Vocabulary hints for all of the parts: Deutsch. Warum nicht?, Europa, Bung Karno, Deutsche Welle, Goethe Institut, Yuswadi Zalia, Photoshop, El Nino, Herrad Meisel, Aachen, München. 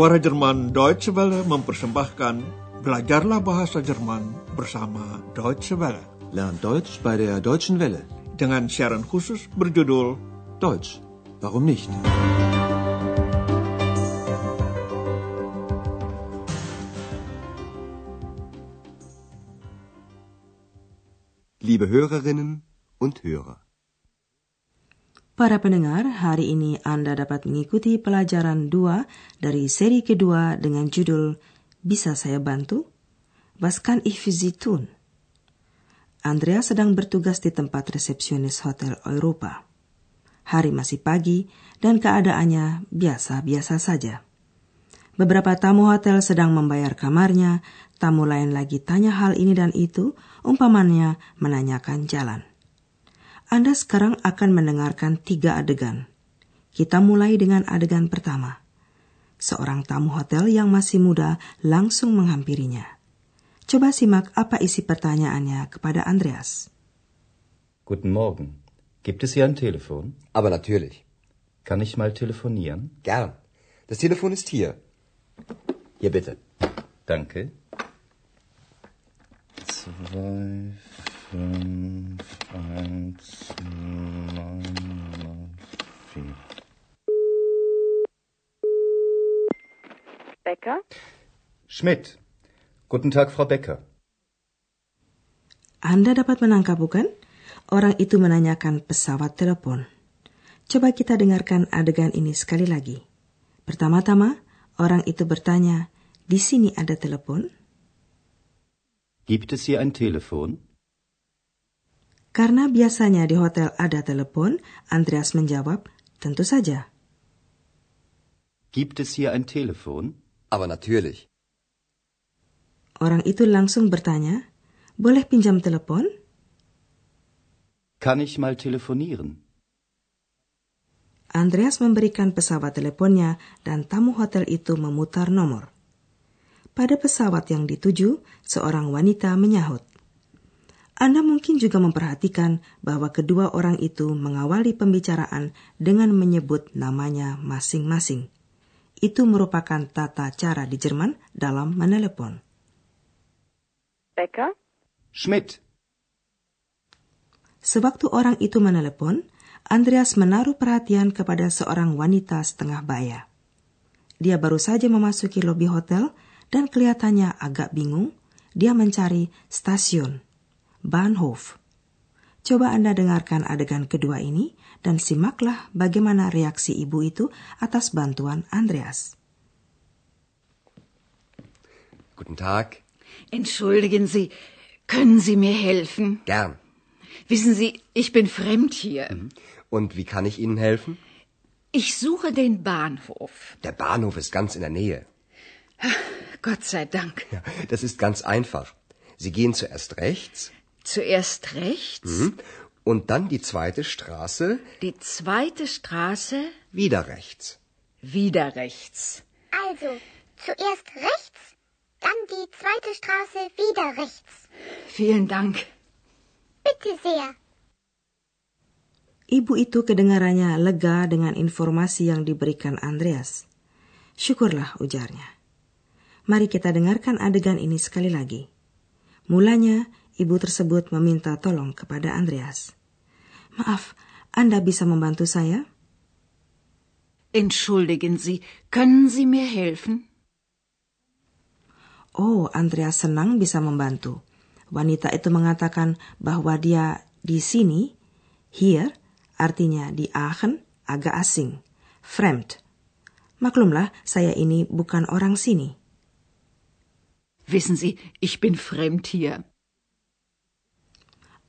Suara Jerman Deutsche Welle mempersembahkan Belajarlah Bahasa Jerman bersama Deutsche Welle. Lern Deutsch bei der Deutschen Welle. Dengan siaran khusus berjudul Deutsch. Warum nicht? Liebe Hörerinnen und Hörer. Para pendengar, hari ini Anda dapat mengikuti pelajaran 2 dari seri kedua dengan judul Bisa Saya Bantu? Was kann ich für Sie tun? Andrea sedang bertugas di tempat resepsionis Hotel Europa. Hari masih pagi dan keadaannya biasa-biasa saja. Beberapa tamu hotel sedang membayar kamarnya, tamu lain lagi tanya hal ini dan itu, umpamanya menanyakan jalan. Anda sekarang akan mendengarkan 3 adegan. Kita mulai dengan adegan pertama. Seorang tamu hotel yang masih muda langsung menghampirinya. Coba simak apa isi pertanyaannya kepada Andreas. Guten Morgen. Gibt es hier ein Telefon? Aber natürlich. Kann ich mal telefonieren? Gern. Das Telefon ist hier. Hier bitte. Danke. 2, 5, 1, 9, 4. Becker? Schmidt. Guten Tag, Frau Becker. Anda dapat menangkap, bukan? Orang itu menanyakan pesawat telepon. Coba kita dengarkan adegan ini sekali lagi. Pertama-tama, orang itu bertanya, di sini ada telepon? Gibt es hier ein Telefon? Karena biasanya di hotel ada telepon, Andreas menjawab, tentu saja. Gibt es hier ein Telefon? Aber natürlich. Orang itu langsung bertanya, boleh pinjam telepon? Kann ich mal telefonieren? Andreas memberikan pesawat teleponnya dan tamu hotel itu memutar nomor. Pada pesawat yang dituju, seorang wanita menyahut. Anda mungkin juga memperhatikan bahwa kedua orang itu mengawali pembicaraan dengan menyebut namanya masing-masing. Itu merupakan tata cara di Jerman dalam menelepon. Becker? Schmidt. Sewaktu orang itu menelepon, Andreas menaruh perhatian kepada seorang wanita setengah baya. Dia baru saja memasuki lobi hotel dan kelihatannya agak bingung. Dia mencari stasiun. Bahnhof. Coba Anda dengarkan adegan kedua ini dan simaklah bagaimana reaksi ibu itu atas bantuan Andreas. Guten Tag. Entschuldigen Sie, können Sie mir helfen? Gern. Wissen Sie, ich bin fremd hier. Und wie kann ich Ihnen helfen? Ich suche den Bahnhof. Der Bahnhof ist ganz in der Nähe. Ach, Gott sei Dank. Ja, das ist ganz einfach. Sie gehen zuerst rechts. Zuerst rechts. Und dann die zweite Straße. Die zweite Straße. Wieder rechts. Wieder rechts. Also, zuerst rechts, dann die zweite Straße, wieder rechts. Vielen Dank. Bitte sehr. Ibu itu kedengarannya lega dengan informasi yang diberikan Andreas. Syukurlah, ujarnya. Mari kita dengarkan adegan ini sekali lagi. Mulanya, ibu tersebut meminta tolong kepada Andreas. Maaf, Anda bisa membantu saya? Entschuldigen Sie, können Sie mir helfen? Oh, Andreas senang bisa membantu. Wanita itu mengatakan bahwa dia di sini, hier, artinya di Aachen, agak asing, fremd. Maklumlah, saya ini bukan orang sini. Wissen Sie, ich bin fremd hier.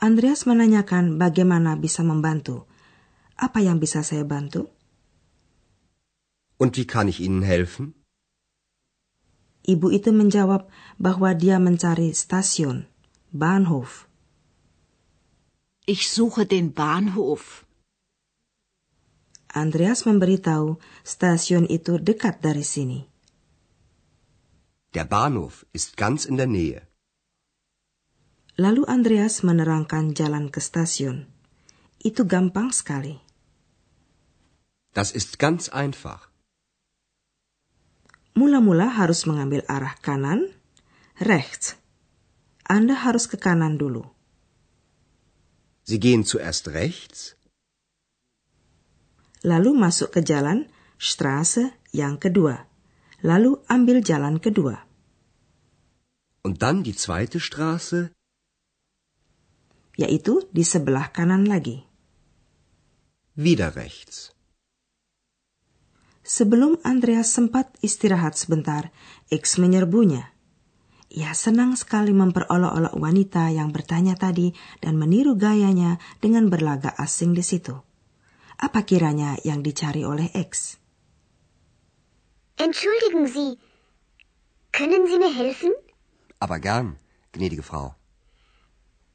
Andreas menanyakan bagaimana bisa membantu. Apa yang bisa saya bantu? Und wie kann ich Ihnen helfen? Ibu itu menjawab bahwa dia mencari stasiun, Bahnhof. Ich suche den Bahnhof. Andreas memberitahu stasiun itu dekat dari sini. Der Bahnhof ist ganz in der Nähe. Lalu Andreas menerangkan jalan ke stasiun. Itu gampang sekali. Das ist ganz einfach. Mula-mula harus mengambil arah kanan, rechts. Anda harus ke kanan dulu. Sie gehen zuerst rechts. Lalu masuk ke jalan Straße yang kedua. Lalu ambil jalan kedua. Und dann die zweite Straße, yaitu di sebelah kanan lagi. Wieder rechts. Sebelum Andreas sempat istirahat sebentar, X menyerbunya. Ia senang sekali memperolok-olok wanita yang bertanya tadi dan meniru gayanya dengan berlagak asing di situ. Apa kiranya yang dicari oleh X? Entschuldigen Sie, können Sie mir helfen? Aber gern, gnädige Frau.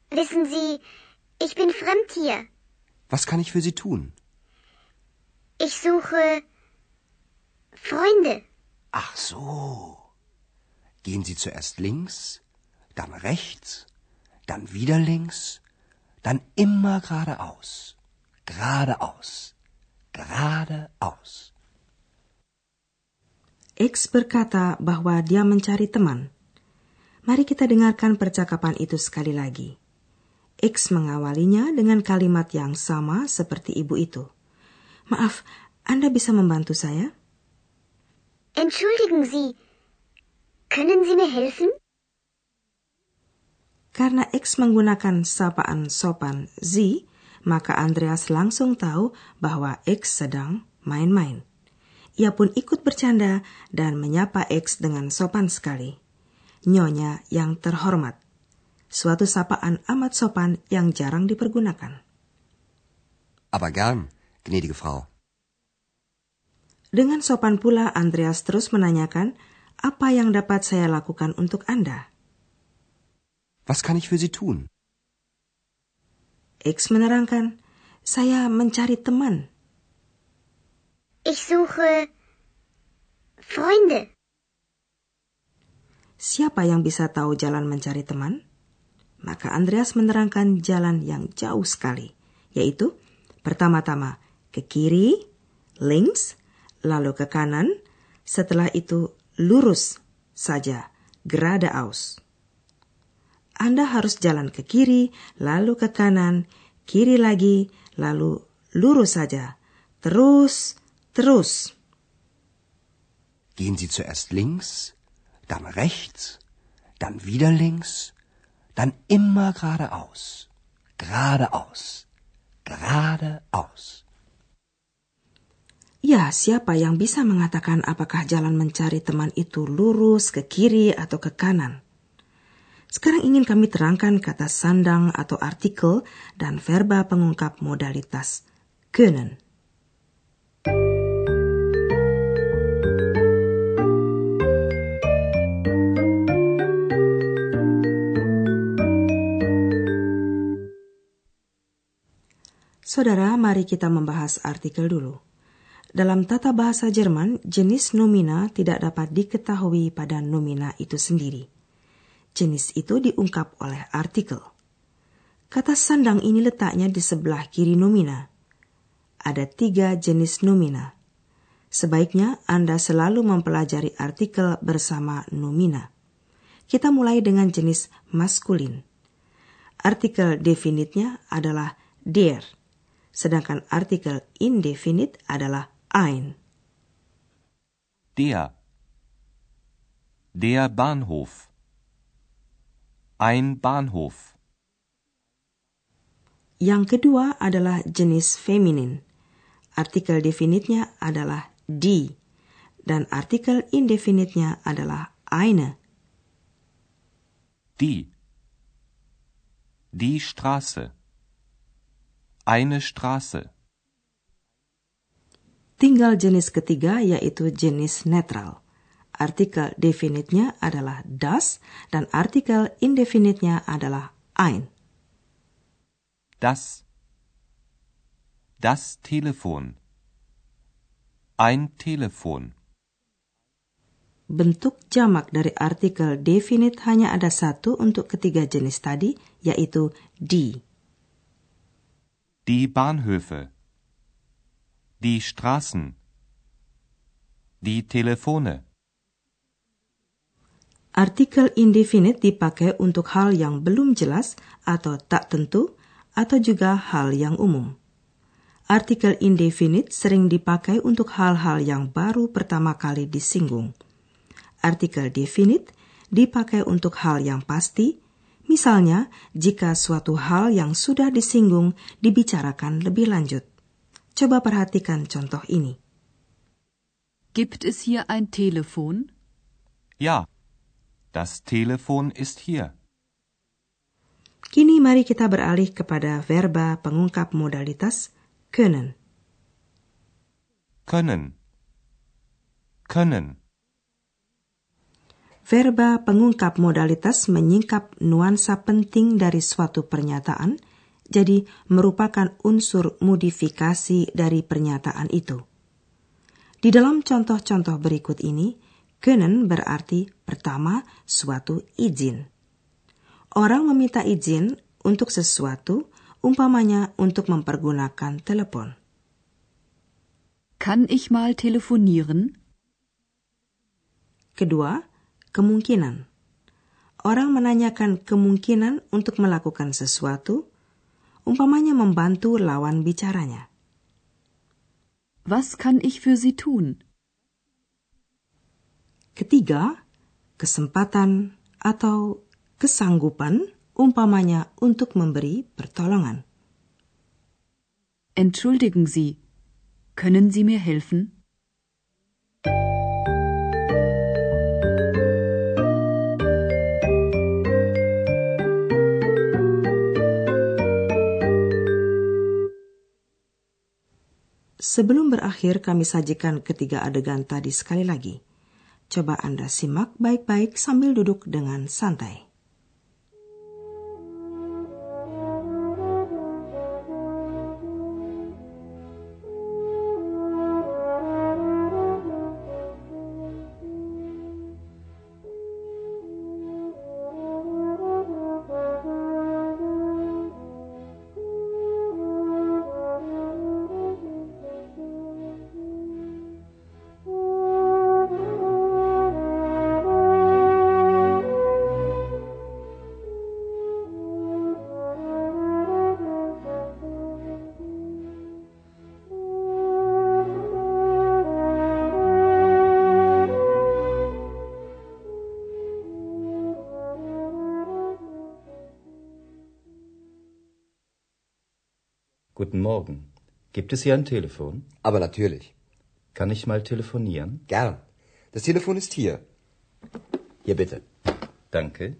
Wissen Sie, ich bin fremd hier. Was kann ich für Sie tun? Ich suche Freunde. Ach so. Gehen Sie zuerst links, dann rechts, dann wieder links, dann immer geradeaus. Geradeaus. Geradeaus. X berkata bahwa dia mencari teman. Mari kita dengarkan percakapan itu sekali lagi. X mengawalinya dengan kalimat yang sama seperti ibu itu. Maaf, Anda bisa membantu saya? Entschuldigen Sie, können Sie mir helfen? Karena X menggunakan sapaan sopan Sie, maka Andreas langsung tahu bahwa X sedang main-main. Ia pun ikut bercanda dan menyapa X dengan sopan sekali. Nyonya yang terhormat. Suatu sapaan amat sopan yang jarang dipergunakan. Aber gern, gnädige Frau. Dengan sopan pula, Andreas terus menanyakan, apa yang dapat saya lakukan untuk Anda? Was kann ich für Sie tun? X menerangkan, saya mencari teman. Ich suche Freunde. Siapa yang bisa tahu jalan mencari teman? Maka Andreas menerangkan jalan yang jauh sekali, yaitu pertama-tama ke kiri, links, lalu ke kanan, setelah itu lurus saja, geradeaus. Anda harus jalan ke kiri, lalu ke kanan, kiri lagi, lalu lurus saja, terus, terus. Gehen Sie zuerst links, dann rechts, dann wieder links, dann immer geradeaus, geradeaus, geradeaus. Ya, siapa yang bisa mengatakan apakah jalan mencari teman itu lurus, ke kiri, atau ke kanan? Sekarang ingin kami terangkan kata sandang atau artikel dan verba pengungkap modalitas können. Saudara, mari kita membahas artikel dulu. Dalam tata bahasa Jerman, jenis nomina tidak dapat diketahui pada nomina itu sendiri. Jenis itu diungkap oleh artikel. Kata sandang ini letaknya di sebelah kiri nomina. Ada 3 jenis nomina. Sebaiknya Anda selalu mempelajari artikel bersama nomina. Kita mulai dengan jenis maskulin. Artikel definitnya adalah der, sedangkan artikel indefinit adalah ein. Der Bahnhof. Ein Bahnhof. Yang kedua adalah jenis feminin. Artikel definitnya adalah die dan artikel indefinitnya adalah eine. Die Straße. Eine Straße. Tinggal jenis ketiga, yaitu jenis netral. Artikel definitnya adalah das dan artikel indefinitnya adalah ein. Das Telefon. Ein Telefon. Bentuk jamak dari artikel definit hanya ada 1 untuk ketiga jenis tadi, yaitu die. Die Bahnhöfe. Die Straßen. Die Telefone. Artikel indefinite dipakai untuk hal yang belum jelas atau tak tentu, atau juga hal yang umum. Artikel indefinite sering dipakai untuk hal-hal yang baru pertama kali disinggung. Artikel definite dipakai untuk hal yang pasti, misalnya jika suatu hal yang sudah disinggung dibicarakan lebih lanjut. Coba perhatikan contoh ini. Gibt es hier ein Telefon? Ja. Das Telefon ist hier. Kini mari kita beralih kepada verba pengungkap modalitas können. Können. Können. Verba pengungkap modalitas menyingkap nuansa penting dari suatu pernyataan, jadi merupakan unsur modifikasi dari pernyataan itu. Di dalam contoh-contoh berikut ini, können berarti pertama suatu izin. Orang meminta izin untuk sesuatu, umpamanya untuk mempergunakan telepon. Kann ich mal telefonieren? Kedua, kemungkinan. Orang menanyakan kemungkinan untuk melakukan sesuatu, umpamanya membantu lawan bicaranya. Was kann ich für Sie tun? Ketiga, kesempatan atau kesanggupan, umpamanya untuk memberi pertolongan. Entschuldigen Sie, können Sie mir helfen? Sebelum berakhir, kami sajikan ketiga adegan tadi sekali lagi. Coba Anda simak baik-baik sambil duduk dengan santai. Guten Morgen. Gibt es hier ein Telefon? Aber natürlich. Kann ich mal telefonieren? Gern. Das Telefon ist hier. Hier bitte. Danke.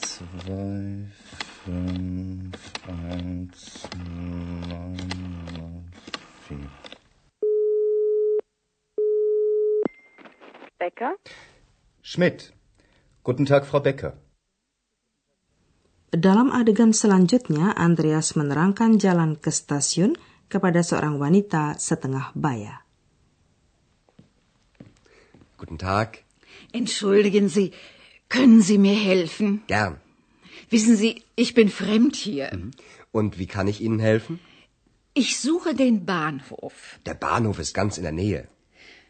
25194. Becker? Schmidt. Guten Tag, Frau Becker. Dalam adegan selanjutnya, Andreas menerangkan jalan ke stasiun kepada seorang wanita setengah baya. Guten Tag. Entschuldigen Sie, können Sie mir helfen? Gern. Wissen Sie, ich bin fremd hier. Und wie kann ich Ihnen helfen? Ich suche den Bahnhof. Der Bahnhof ist ganz in der Nähe.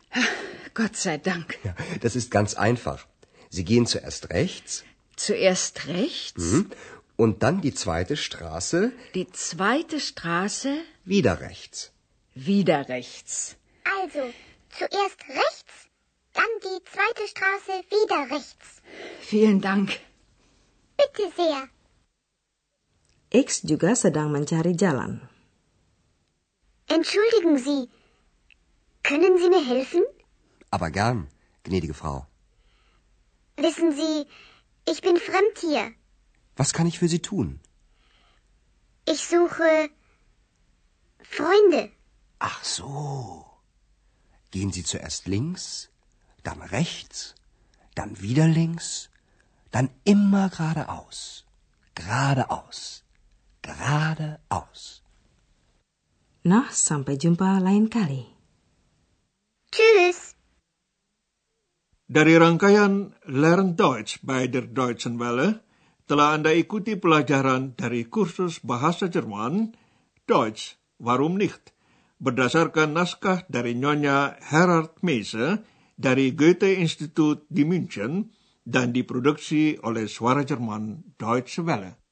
Ach, Gott sei Dank. Ja, das ist ganz einfach. Sie gehen zuerst rechts. Zuerst rechts. Und dann die zweite Straße. Die zweite Straße. Wieder rechts. Wieder rechts. Also, zuerst rechts, dann die zweite Straße, wieder rechts. Vielen Dank. Bitte sehr. X juga sedang mencari jalan. Entschuldigen Sie, können Sie mir helfen? Aber gern, gnädige Frau. Wissen Sie, ich bin fremd hier. Was kann ich für Sie tun? Ich suche Freunde. Ach so. Gehen Sie zuerst links, dann rechts, dann wieder links, dann immer geradeaus. Geradeaus. Geradeaus. Nah, sampai jumpa lain kali. Tschüss. Dari rangkaian Learn Deutsch by der Deutschen Welle, telah Anda ikuti pelajaran dari kursus bahasa Jerman, Deutsch. Warum nicht? Berdasarkan naskah dari Nyonya Herrad Meisel dari Goethe Institut di München dan diproduksi oleh Suara Jerman Deutsche Welle.